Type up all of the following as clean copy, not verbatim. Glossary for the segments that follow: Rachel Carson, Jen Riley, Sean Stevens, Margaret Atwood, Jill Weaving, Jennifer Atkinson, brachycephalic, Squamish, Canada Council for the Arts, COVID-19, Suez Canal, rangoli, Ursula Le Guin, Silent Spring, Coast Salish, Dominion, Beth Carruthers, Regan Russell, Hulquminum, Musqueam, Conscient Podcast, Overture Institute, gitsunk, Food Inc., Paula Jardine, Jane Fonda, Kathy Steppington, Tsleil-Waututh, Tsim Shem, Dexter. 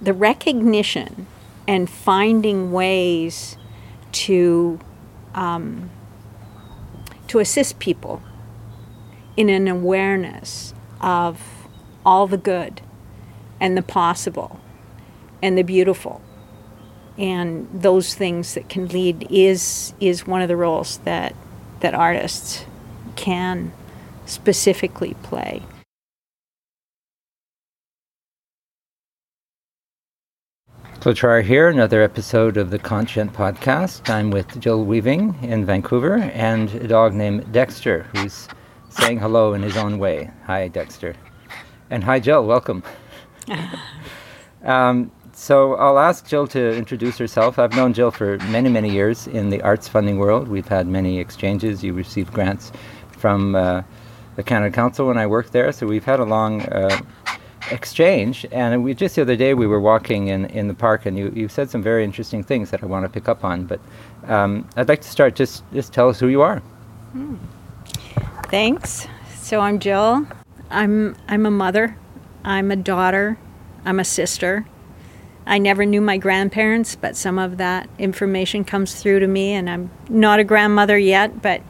the recognition and finding ways to assist people in an awareness of all the good and the possible and the beautiful and those things that can lead is one of the roles that artists can specifically play. So Tara here, another episode of the Conscient Podcast. I'm with Jill Weaving in Vancouver and a dog named Dexter, who's saying hello in his own way. Hi, Dexter. And hi, Jill. Welcome. So I'll ask Jill to introduce herself. I've known Jill for many, many years in the arts funding world. We've had many exchanges. You received grants from the Canada Council when I worked there. So we've had a long exchange, and we just the other day we were walking in the park, and you said some very interesting things that I want to pick up on, but I'd like to start, just tell us who you are. Thanks. So I'm Jill. I'm a mother, I'm a daughter, I'm a sister. I never knew my grandparents, but some of that information comes through to me, and I'm not a grandmother yet, but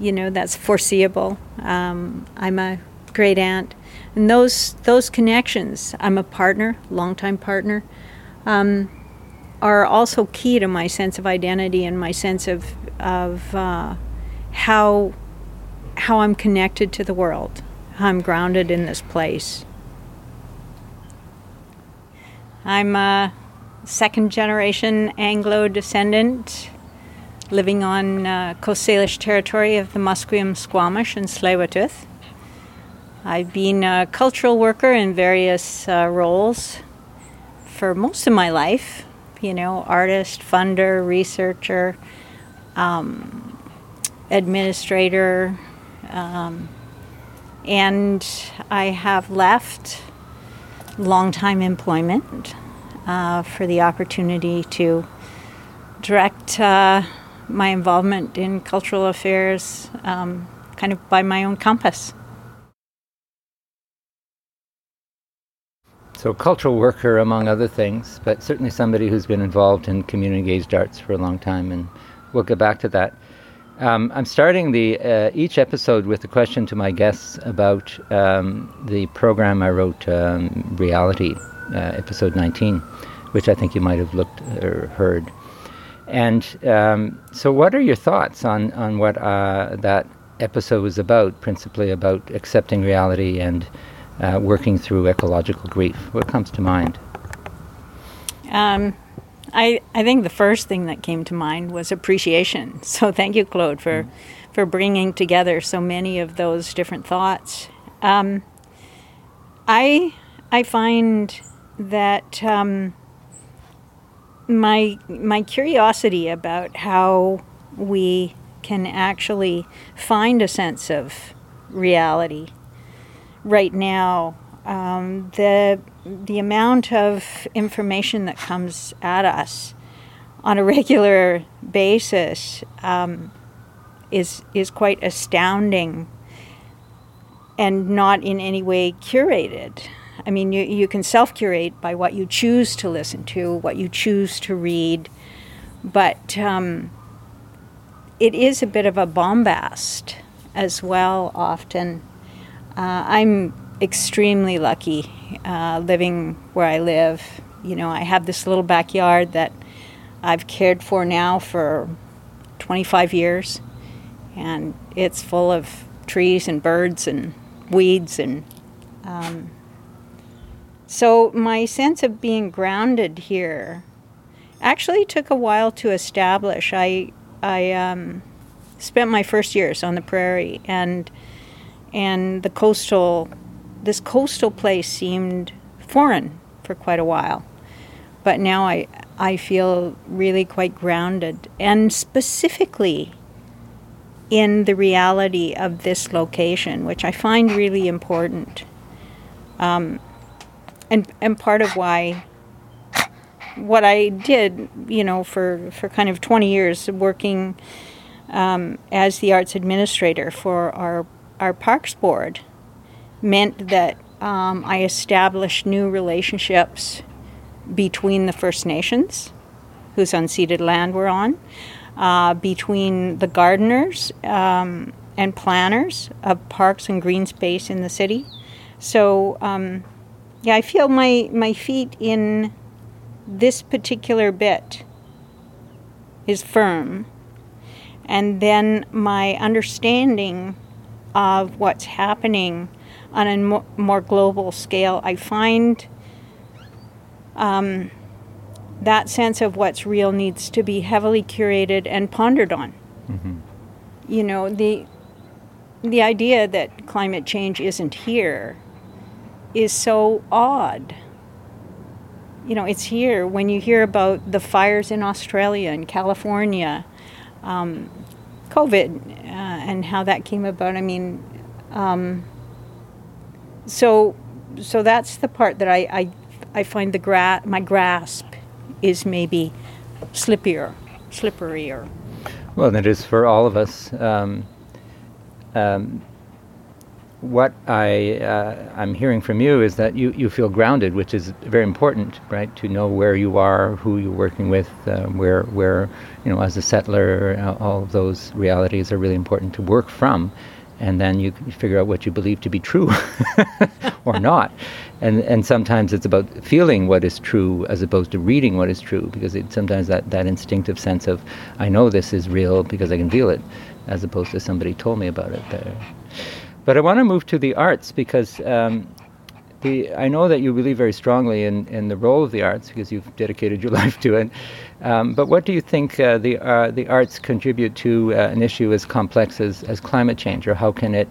you know, that's foreseeable. I'm a great aunt. And those connections, I'm a partner, longtime partner, are also key to my sense of identity and my sense of how I'm connected to the world, how I'm grounded in this place. I'm a second-generation Anglo-descendant living on Coast Salish territory of the Musqueam, Squamish, and Tsleil-Waututh. I've been a cultural worker in various roles for most of my life, you know, artist, funder, researcher, administrator, and I have left long-time employment for the opportunity to direct my involvement in cultural affairs kind of by my own compass. So cultural worker, among other things, but certainly somebody who's been involved in community-engaged arts for a long time, and we'll get back to that. I'm starting each episode with a question to my guests about the program I wrote, Reality, episode 19, which I think you might have looked or heard. And so what are your thoughts on what that episode was about, principally about accepting reality and working through ecological grief? What comes to mind? I think the first thing that came to mind was appreciation. So thank you, Claude, for bringing together so many of those different thoughts. I find that my curiosity about how we can actually find a sense of reality right now, the amount of information that comes at us on a regular basis is quite astounding and not in any way curated. I mean, you can self-curate by what you choose to listen to, what you choose to read, but it is a bit of a bombast as well often. I'm extremely lucky living where I live. You know, I have this little backyard that I've cared for now for 25 years, and it's full of trees and birds and weeds. And so my sense of being grounded here actually took a while to establish. I spent my first years on the prairie, and this coastal place seemed foreign for quite a while. But now I feel really quite grounded, and specifically in the reality of this location, which I find really important. And part of why what I did, you know, for kind of 20 years working as the arts administrator for our Parks Board meant that I established new relationships between the First Nations, whose unceded land we're on, between the gardeners and planners of parks and green space in the city. So, I feel my feet in this particular bit is firm. And then my understanding of what's happening on a more global scale, I find that sense of what's real needs to be heavily curated and pondered on. Mm-hmm. You know, the idea that climate change isn't here is so odd. You know, it's here. When you hear about the fires in Australia and California, COVID, and how that came about, I mean, so that's the part that I find my grasp is maybe slipperier. Well, that is for all of us. What I'm hearing from you is that you feel grounded, which is very important, right? To know where you are, who you're working with, where you know, as a settler, all of those realities are really important to work from, and then you figure out what you believe to be true or not. And sometimes it's about feeling what is true as opposed to reading what is true, because it sometimes that instinctive sense of I know this is real because I can feel it, as opposed to somebody told me about it there. But I want to move to the arts because I know that you believe very strongly in the role of the arts because you've dedicated your life to it. But what do you think the arts contribute to an issue as complex as climate change, or how can it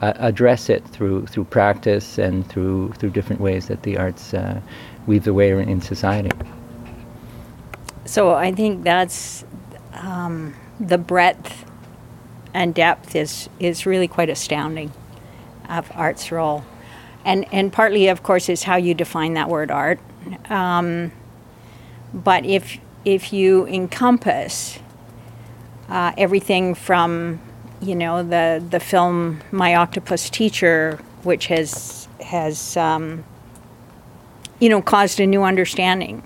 address it through practice and through different ways that the arts weave the way in society? So I think that's the breadth and depth is really quite astounding of art's role. And partly, of course, is how you define that word art. But if you encompass everything from, you know, the film My Octopus Teacher, which has you know, caused a new understanding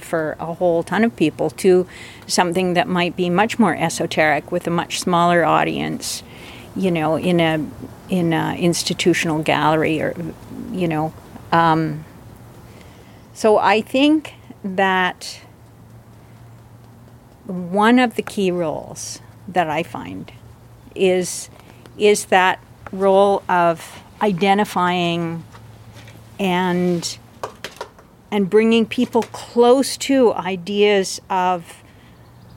for a whole ton of people, to something that might be much more esoteric with a much smaller audience, you know, in a institutional gallery, or, you know. So I think that one of the key roles that I find is that role of identifying and bringing people close to ideas of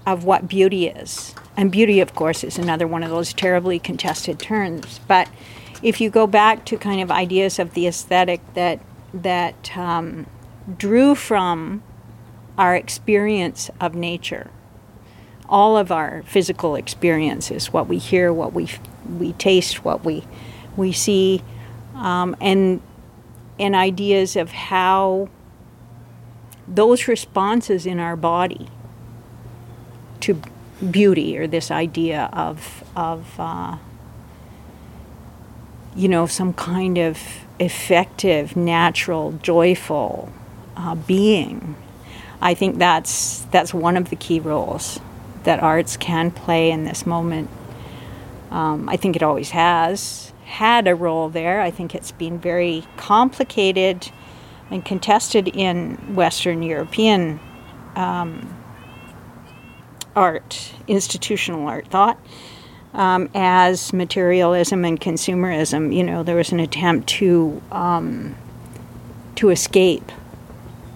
what beauty is. And beauty, of course, is another one of those terribly contested terms. But if you go back to kind of ideas of the aesthetic that drew from our experience of nature, all of our physical experiences, what we hear, what we taste, what we see, and ideas of how those responses in our body to beauty, or this idea of you know, some kind of effective, natural, joyful being. I think that's one of the key roles that arts can play in this moment. I think it always has had a role there. I think it's been very complicated and contested in Western European art, institutional art thought, as materialism and consumerism. You know, there was an attempt to escape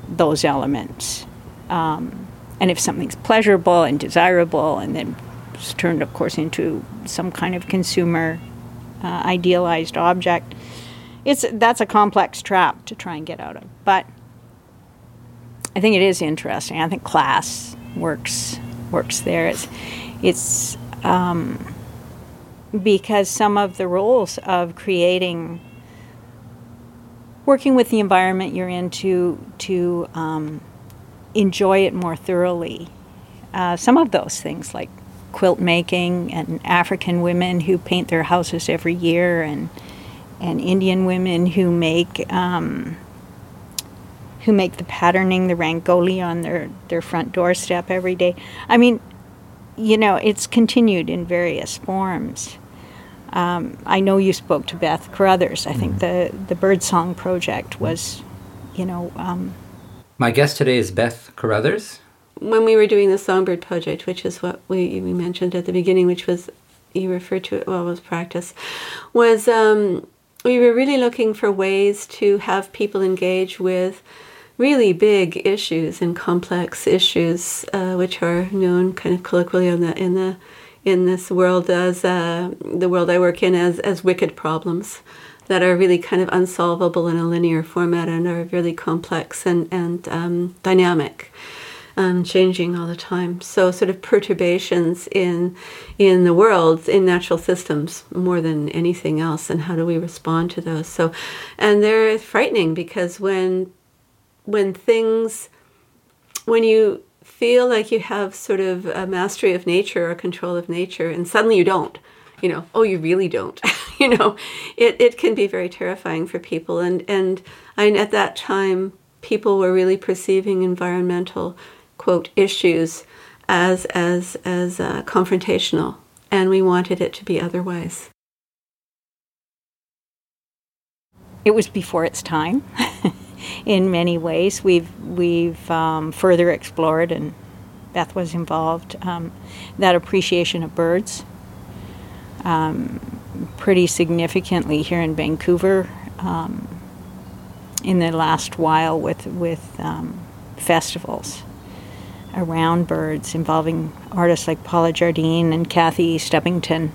those elements. And if something's pleasurable and desirable, and then it's turned, of course, into some kind of consumer idealized object, that's a complex trap to try and get out of. But I think it is interesting. I think class works there. It's because some of the roles of creating, working with the environment you're in to enjoy it more thoroughly. Some of those things, like quilt making, and African women who paint their houses every year, and Indian women who make who make the patterning, the rangoli on their front doorstep every day. I mean, you know, it's continued in various forms. I know you spoke to Beth Carruthers. I think the Birdsong Project was, you know... My guest today is Beth Carruthers. When we were doing the Songbird Project, which is what we mentioned at the beginning, which was, you referred to it, well, was practice, was we were really looking for ways to have people engage with really big issues and complex issues, which are known kind of colloquially in this world as the world I work in as wicked problems that are really kind of unsolvable in a linear format and are really complex and dynamic, changing all the time. So sort of perturbations in the world, in natural systems more than anything else, and how do we respond to those? So, and they're frightening because when you feel like you have sort of a mastery of nature or control of nature, and suddenly you don't, you know, oh, you really don't, you know, it can be very terrifying for people. And at that time, people were really perceiving environmental, quote, issues as confrontational, and we wanted it to be otherwise. It was before its time. In many ways, we've further explored, and Beth was involved, that appreciation of birds pretty significantly here in Vancouver in the last while with festivals around birds involving artists like Paula Jardine and Kathy Steppington.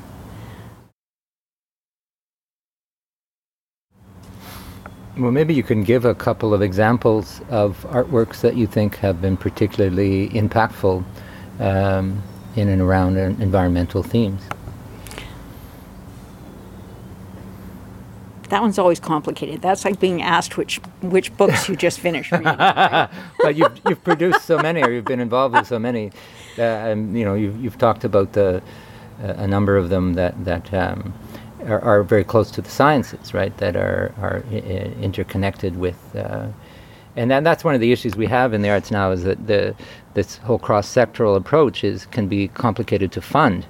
Well, maybe you can give a couple of examples of artworks that you think have been particularly impactful in and around environmental themes. That one's always complicated. That's like being asked which books you just finished reading. Right? But you've produced so many, or you've been involved with so many, and you know you've talked about a number of them that. Are very close to the sciences, right? That are interconnected with, and that's one of the issues we have in the arts now, is that this whole cross-sectoral approach can be complicated to fund,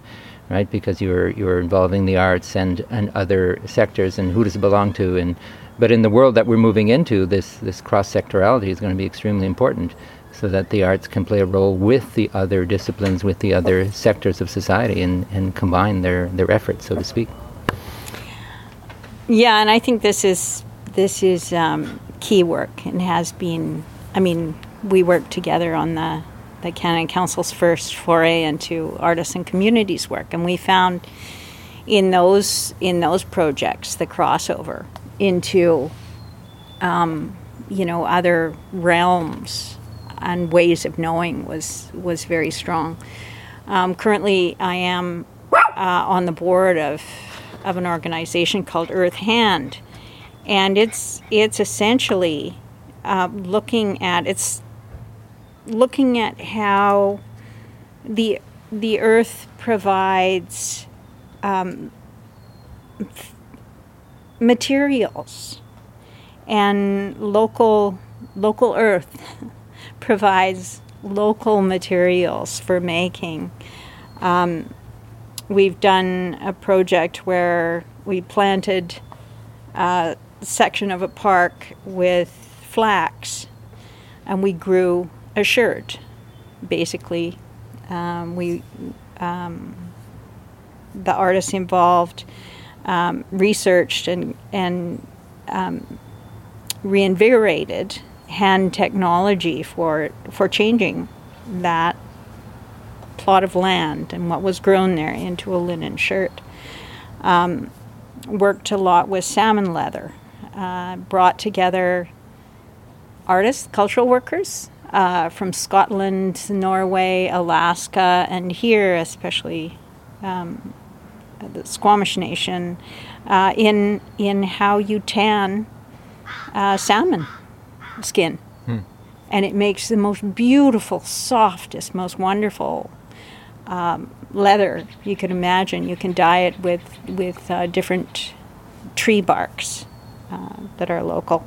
right? Because you're involving the arts and other sectors, and who does it belong to? But in the world that we're moving into, this cross-sectorality is going to be extremely important, so that the arts can play a role with the other disciplines, with the other sectors of society, and combine their efforts, so to speak. Yeah, and I think this is key work, and has been. I mean, we worked together on the Canada Council's first foray into artists and communities work, and we found in those projects the crossover into other realms and ways of knowing was very strong. Currently, I am on the board of an organization called Earth Hand, and it's essentially looking at how the earth provides materials, and local earth provides local materials for making. We've done a project where we planted a section of a park with flax, and we grew a shirt. Basically, the artists involved researched and reinvigorated hand technology for changing that plot of land and what was grown there into a linen shirt. Worked a lot with salmon leather. Brought together artists, cultural workers from Scotland, Norway, Alaska, and here especially the Squamish Nation in how you tan salmon skin. And it makes the most beautiful, softest, most wonderful leather you could imagine. You can dye it with different tree barks that are local.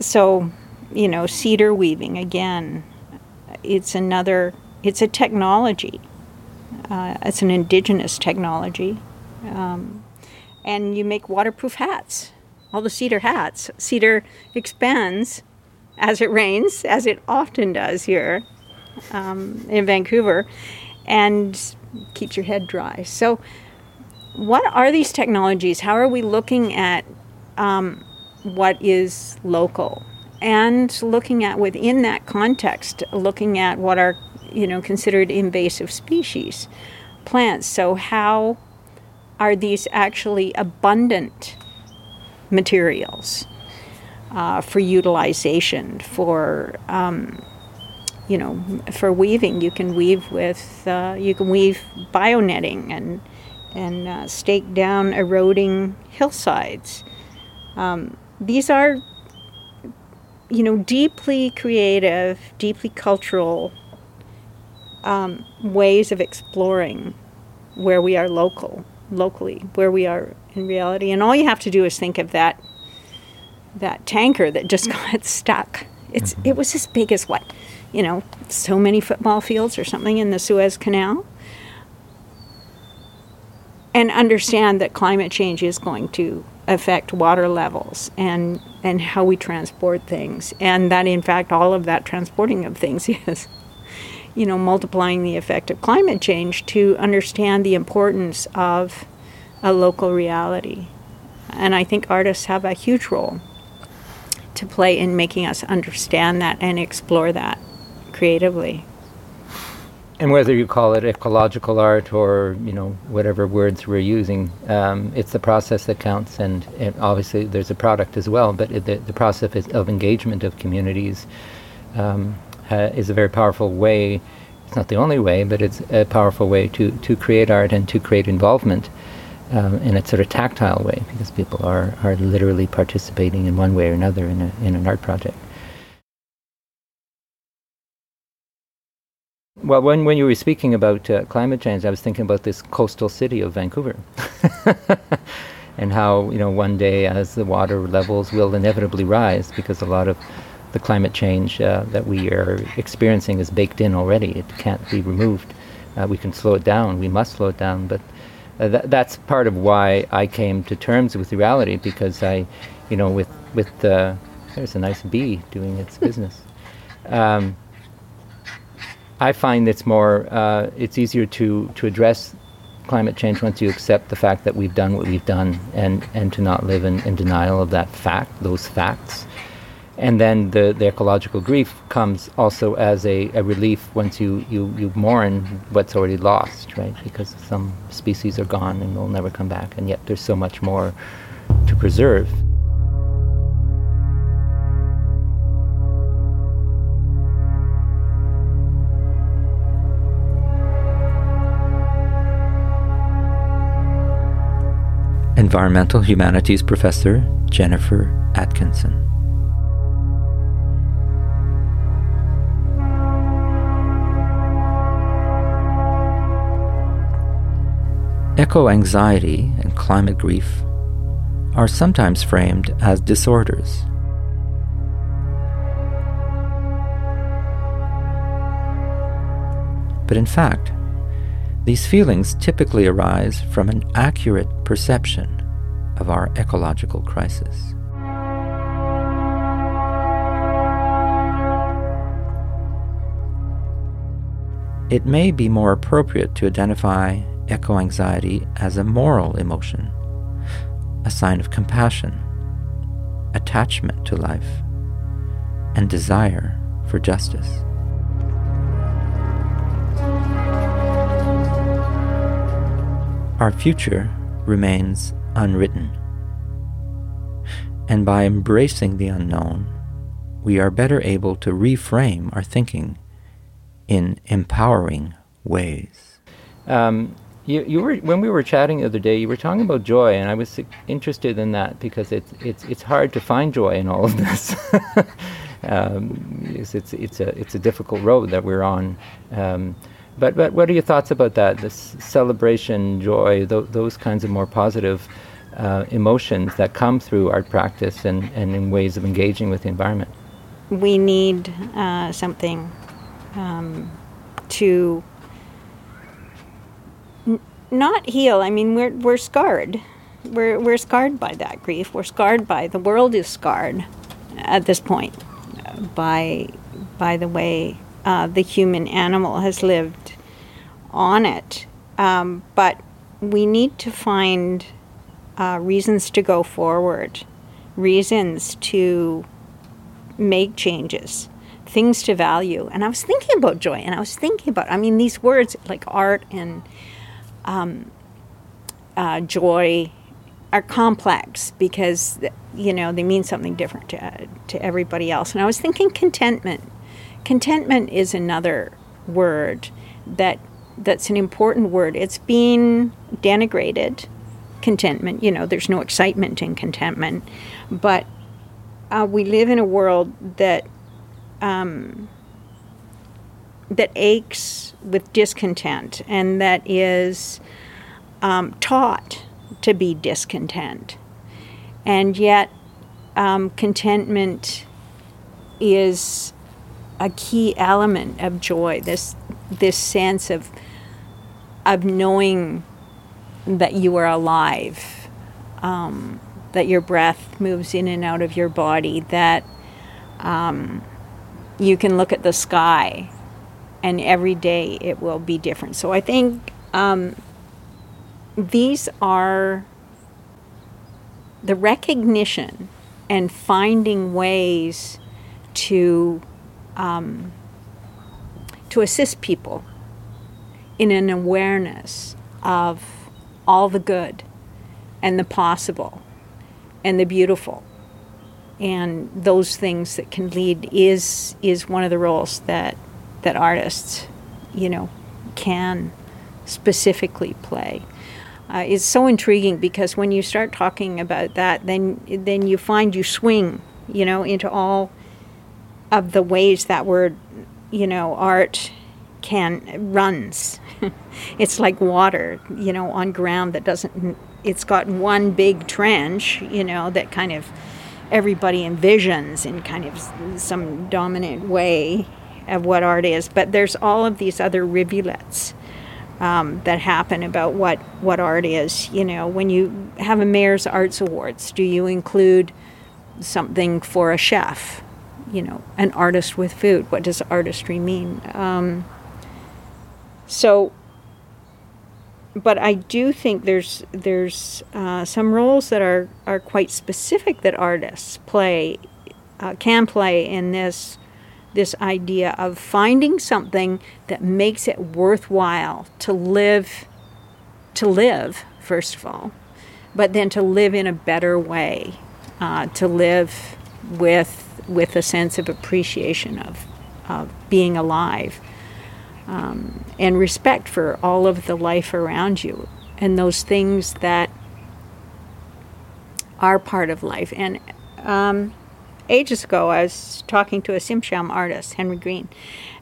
So, you know, cedar weaving, again, it's a technology. It's an indigenous technology. And you make waterproof hats, all the cedar hats. Cedar expands as it rains, as it often does here in Vancouver, and keeps your head dry. So what are these technologies? How are we looking at what is local? And looking at, within that context, looking at what are, considered invasive species, plants. So how are these actually abundant materials for utilization, for weaving? You can weave with, bionetting and stake down eroding hillsides. These are, deeply creative, deeply cultural ways of exploring where we are locally, where we are in reality. And all you have to do is think of that tanker that just got stuck. It was as big as what, so many football fields or something in the Suez Canal. And understand that climate change is going to affect water levels and how we transport things, and that in fact all of that transporting of things is multiplying the effect of climate change, to understand the importance of a local reality. And I think artists have a huge role to play in making us understand that and explore that creatively. And whether you call it ecological art or, whatever words we're using, it's the process that counts. And obviously there's a product as well, but the process of engagement of communities is a very powerful way. It's not the only way, but it's a powerful way to create art and to create involvement in a sort of tactile way, because people are literally participating in one way or another in an art project. Well, when you were speaking about climate change, I was thinking about this coastal city of Vancouver and how, one day as the water levels will inevitably rise, because a lot of the climate change that we are experiencing is baked in already. It can't be removed. We can slow it down. We must slow it down. But that's part of why I came to terms with the reality, because I, there's a nice bee doing its business. I find it's more, it's easier to address climate change once you accept the fact that we've done what we've done, and to not live in denial of that fact, those facts. And then the ecological grief comes also as a relief once you mourn what's already lost, right? Because some species are gone and will never come back, and yet there's so much more to preserve. Environmental Humanities Professor Jennifer Atkinson. Eco-anxiety and climate grief are sometimes framed as disorders. But in fact, these feelings typically arise from an accurate perception of our ecological crisis. It may be more appropriate to identify eco-anxiety as a moral emotion, a sign of compassion, attachment to life, and desire for justice. Our future remains unwritten, and by embracing the unknown, we are better able to reframe our thinking in empowering ways. You were, when we were chatting the other day, you were talking about joy, and I was interested in that, because it's hard to find joy in all of this. It's a difficult road that we're on. But what are your thoughts about that? This celebration, joy, those kinds of more positive emotions that come through art practice and in ways of engaging with the environment. We need something to not heal. I mean, we're scarred. We're scarred by that grief. We're scarred by, the world is scarred at this point by the way the human animal has lived on it. But we need to find reasons to go forward, reasons to make changes, things to value. And I was thinking about joy, and I was thinking about, I mean, these words like art and joy are complex because, you know, they mean something different to everybody else. And I was thinking contentment. Contentment is another word that's an important word. It's been denigrated, contentment. You know, there's no excitement in contentment. But we live in a world that aches with discontent and that is taught to be discontent. And yet contentment is a key element of joy, this sense of knowing that you are alive, that your breath moves in and out of your body, that you can look at the sky and every day it will be different. So I think these are the recognition and finding ways to assist people in an awareness of all the good and the possible and the beautiful and those things that can lead is one of the roles that artists, you know, can specifically play. It's so intriguing because when you start talking about that, then you find you swing, you know, into all of the ways that word, you know, art runs. It's like water, you know, on ground that doesn't, it's got one big trench, you know, that kind of everybody envisions in kind of some dominant way of what art is. But there's all of these other rivulets that happen about what art is. You know, when you have a Mayor's Arts Awards, do you include something for a chef? You know, an artist with food. What does artistry mean? But I do think there's some roles that are quite specific that artists can play in this idea of finding something that makes it worthwhile to live first of all, but then to live in a better way, to live with a sense of appreciation of being alive, and respect for all of the life around you and those things that are part of life. And ages ago, I was talking to a Tsim Shem artist, Henry Green,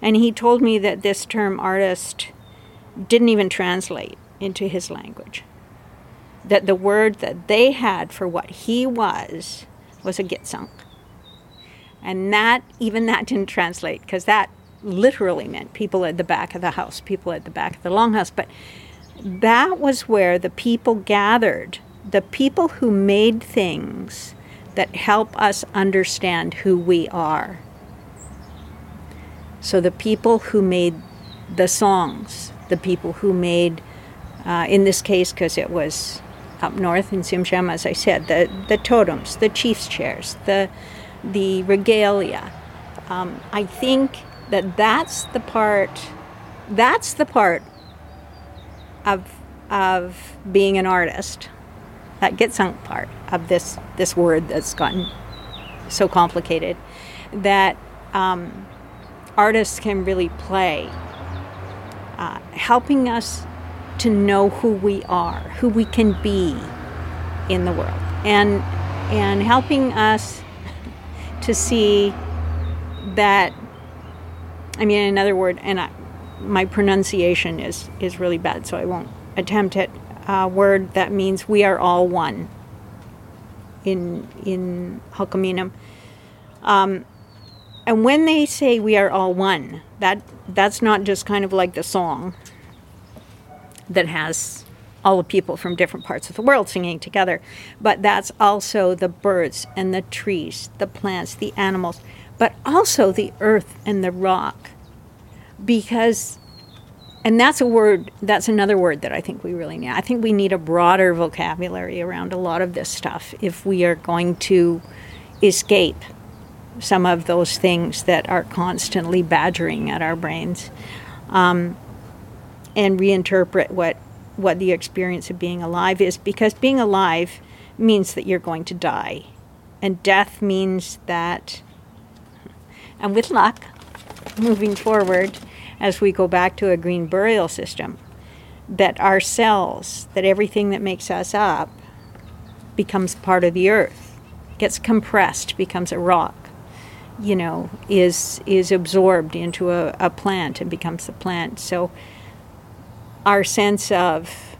and he told me that this term artist didn't even translate into his language, that the word that they had for what he was a gitsunk. And that didn't translate, because that literally meant people at the back of the house, people at the back of the longhouse. But that was where the people gathered, the people who made things that help us understand who we are. So the people who made the songs, the people who made, in this case, because it was up north in Tsim Shem, as I said, the totems, the chief's chairs, the regalia. I think that's the part of being an artist, that gitsunk part of this word that's gotten so complicated, that artists can really play, helping us to know who we are, who we can be in the world, and helping us to see that, I mean, another word, and my pronunciation is really bad, so I won't attempt it, a word that means we are all one. in Hulquminum. And when they say we are all one, that's not just kind of like the song that has all the people from different parts of the world singing together, but that's also the birds and the trees, the plants, the animals, but also the earth and the rock. Because, and that's a word, that's another word that I think we really need. I think we need a broader vocabulary around a lot of this stuff if we are going to escape some of those things that are constantly badgering at our brains, and reinterpret what the experience of being alive is, because being alive means that you're going to die. And death means that, and with luck, moving forward as we go back to a green burial system, that our cells, that everything that makes us up becomes part of the earth, gets compressed, becomes a rock, you know, is absorbed into a plant and becomes the plant. So our sense of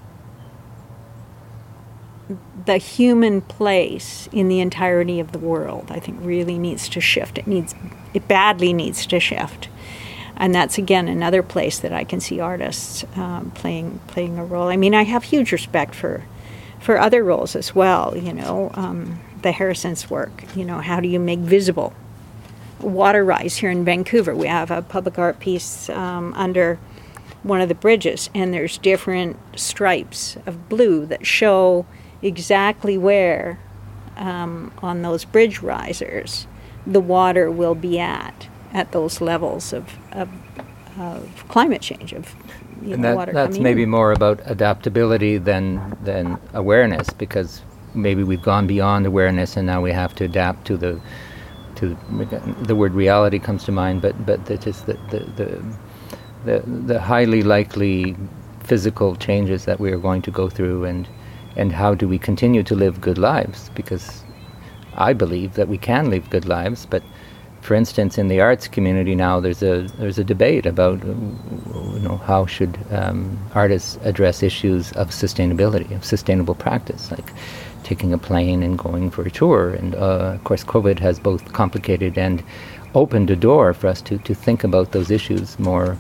the human place in the entirety of the world, I think, really needs to shift. It badly needs to shift. And that's, again, another place that I can see artists playing a role. I mean, I have huge respect for other roles as well, you know, the Harrison's work, you know, how do you make visible water rise here in Vancouver? We have a public art piece under one of the bridges, and there's different stripes of blue that show exactly where on those bridge risers the water will be at those levels of climate change, of water. That's maybe more about adaptability than awareness, because maybe we've gone beyond awareness and now we have to adapt to the word reality comes to mind, but that is the highly likely physical changes that we are going to go through, and how do we continue to live good lives? Because I believe that we can live good lives, but for instance, in the arts community now, there's a debate about how should artists address issues of sustainability, of sustainable practice, like taking a plane and going for a tour. And of course, COVID has both complicated and opened a door for us to think about those issues more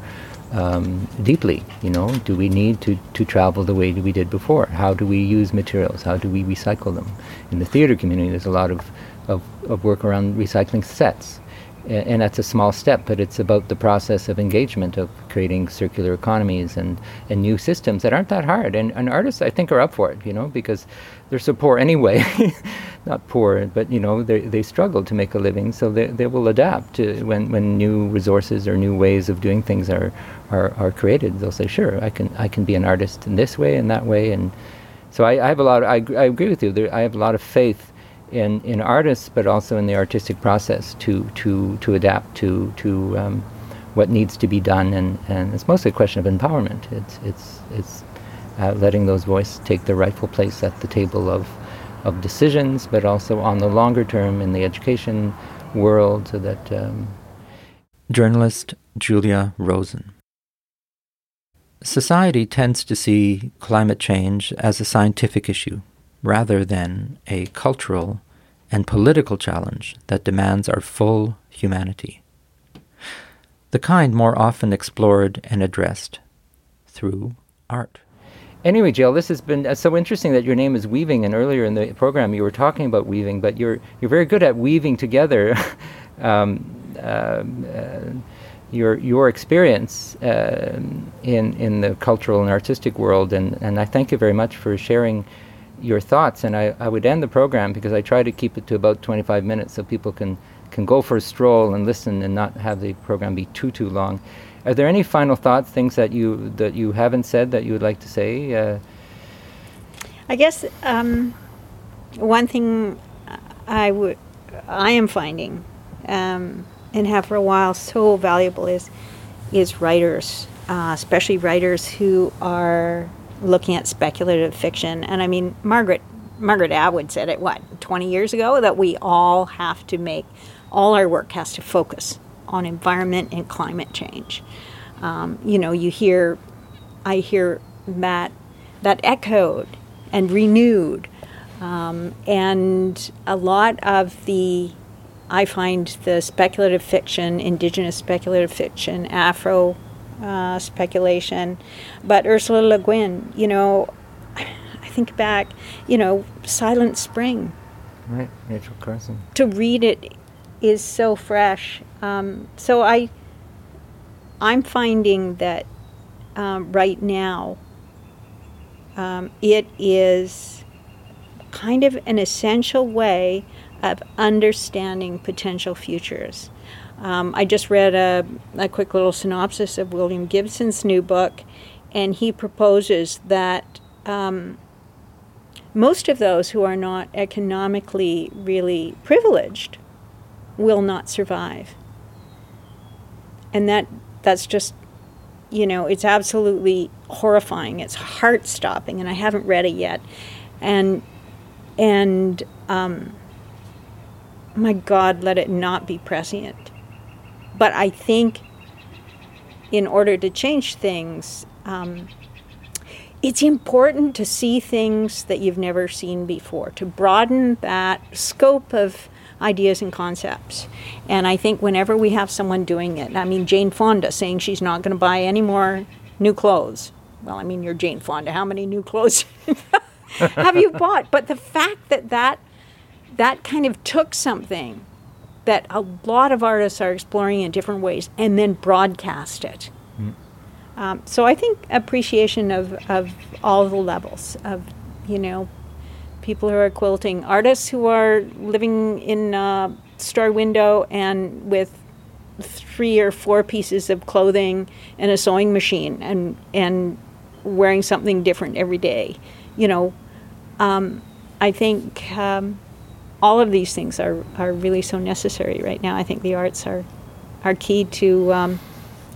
deeply. You know, do we need to travel the way we did before? How do we use materials? How do we recycle them? In the theater community, there's a lot of work around recycling sets. And that's a small step, but it's about the process of engagement, of creating circular economies and new systems that aren't that hard. And artists, I think, are up for it, you know, because they're so poor anyway. Not poor, but, you know, they struggle to make a living, so they will adapt to when new resources or new ways of doing things are created. They'll say, sure, I can be an artist in this way and that way. And so I have a lot of, I agree with you, I have a lot of faith in artists, but also in the artistic process to adapt to what needs to be done, and it's mostly a question of empowerment. It's letting those voices take their rightful place at the table of decisions, but also on the longer term in the education world, so that. Journalist Julia Rosen. Society tends to see climate change as a scientific issue, rather than a cultural and political challenge that demands our full humanity, the kind more often explored and addressed through art. Anyway, Jill, this has been so interesting that your name is Weaving, and earlier in the program you were talking about weaving, but you're very good at weaving together your experience in the cultural and artistic world, and I thank you very much for sharing your thoughts. And I would end the program, because I try to keep it to about 25 minutes so people can go for a stroll and listen and not have the program be too long. Are there any final thoughts, things that you haven't said that you would like to say? I guess one thing I am finding and have for a while so valuable is writers, especially writers who are looking at speculative fiction. And I mean, Margaret Atwood said it, 20 years ago, that we all have to make, all our work has to focus on environment and climate change. You know, I hear that echoed and renewed And a lot of the, I find the speculative fiction, Indigenous speculative fiction, Afro speculation, but Ursula Le Guin, you know, I think back, you know, Silent Spring. Right, Rachel Carson. To read it is so fresh. So I'm finding that right now it is kind of an essential way of understanding potential futures. I just read a quick little synopsis of William Gibson's new book, and he proposes that most of those who are not economically really privileged will not survive. And that's just, you know, it's absolutely horrifying. It's heart-stopping, and I haven't read it yet. And my God, let it not be prescient. But I think in order to change things, it's important to see things that you've never seen before, to broaden that scope of ideas and concepts. And I think whenever we have someone doing it, I mean, Jane Fonda saying she's not going to buy any more new clothes. Well, I mean, you're Jane Fonda. How many new clothes have you bought? But the fact that kind of took something that a lot of artists are exploring in different ways and then broadcast it. Mm. So I think appreciation of all the levels of, you know, people who are quilting, artists who are living in a store window and with 3 or 4 pieces of clothing and a sewing machine and wearing something different every day. You know, I think all of these things are really so necessary right now. I think the arts are key to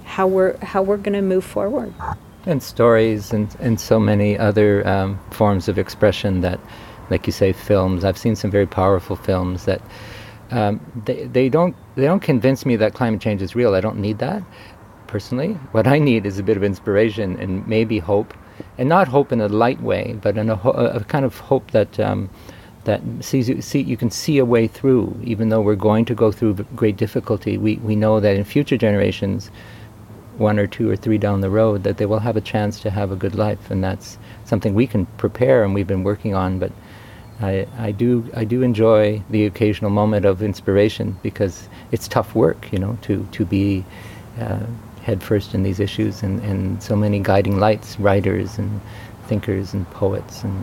how we're going to move forward. And stories and so many other forms of expression that, like you say, films. I've seen some very powerful films that they don't convince me that climate change is real. I don't need that personally. What I need is a bit of inspiration and maybe hope, and not hope in a light way, but in a kind of hope that that you can see a way through. Even though we're going to go through great difficulty, we know that in future generations, 1 or 2 or 3 down the road, that they will have a chance to have a good life, and that's something we can prepare and we've been working on. But I do enjoy the occasional moment of inspiration, because it's tough work, you know, to be headfirst in these issues, and so many guiding lights, writers and thinkers and poets and.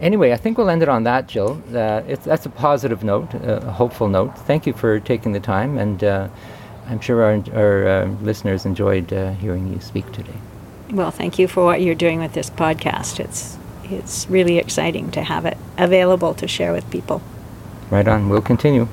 Anyway, I think we'll end it on that, Jill. That's a positive note, a hopeful note. Thank you for taking the time, and I'm sure our listeners enjoyed hearing you speak today. Well, thank you for what you're doing with this podcast. It's really exciting to have it available to share with people. Right on. We'll continue.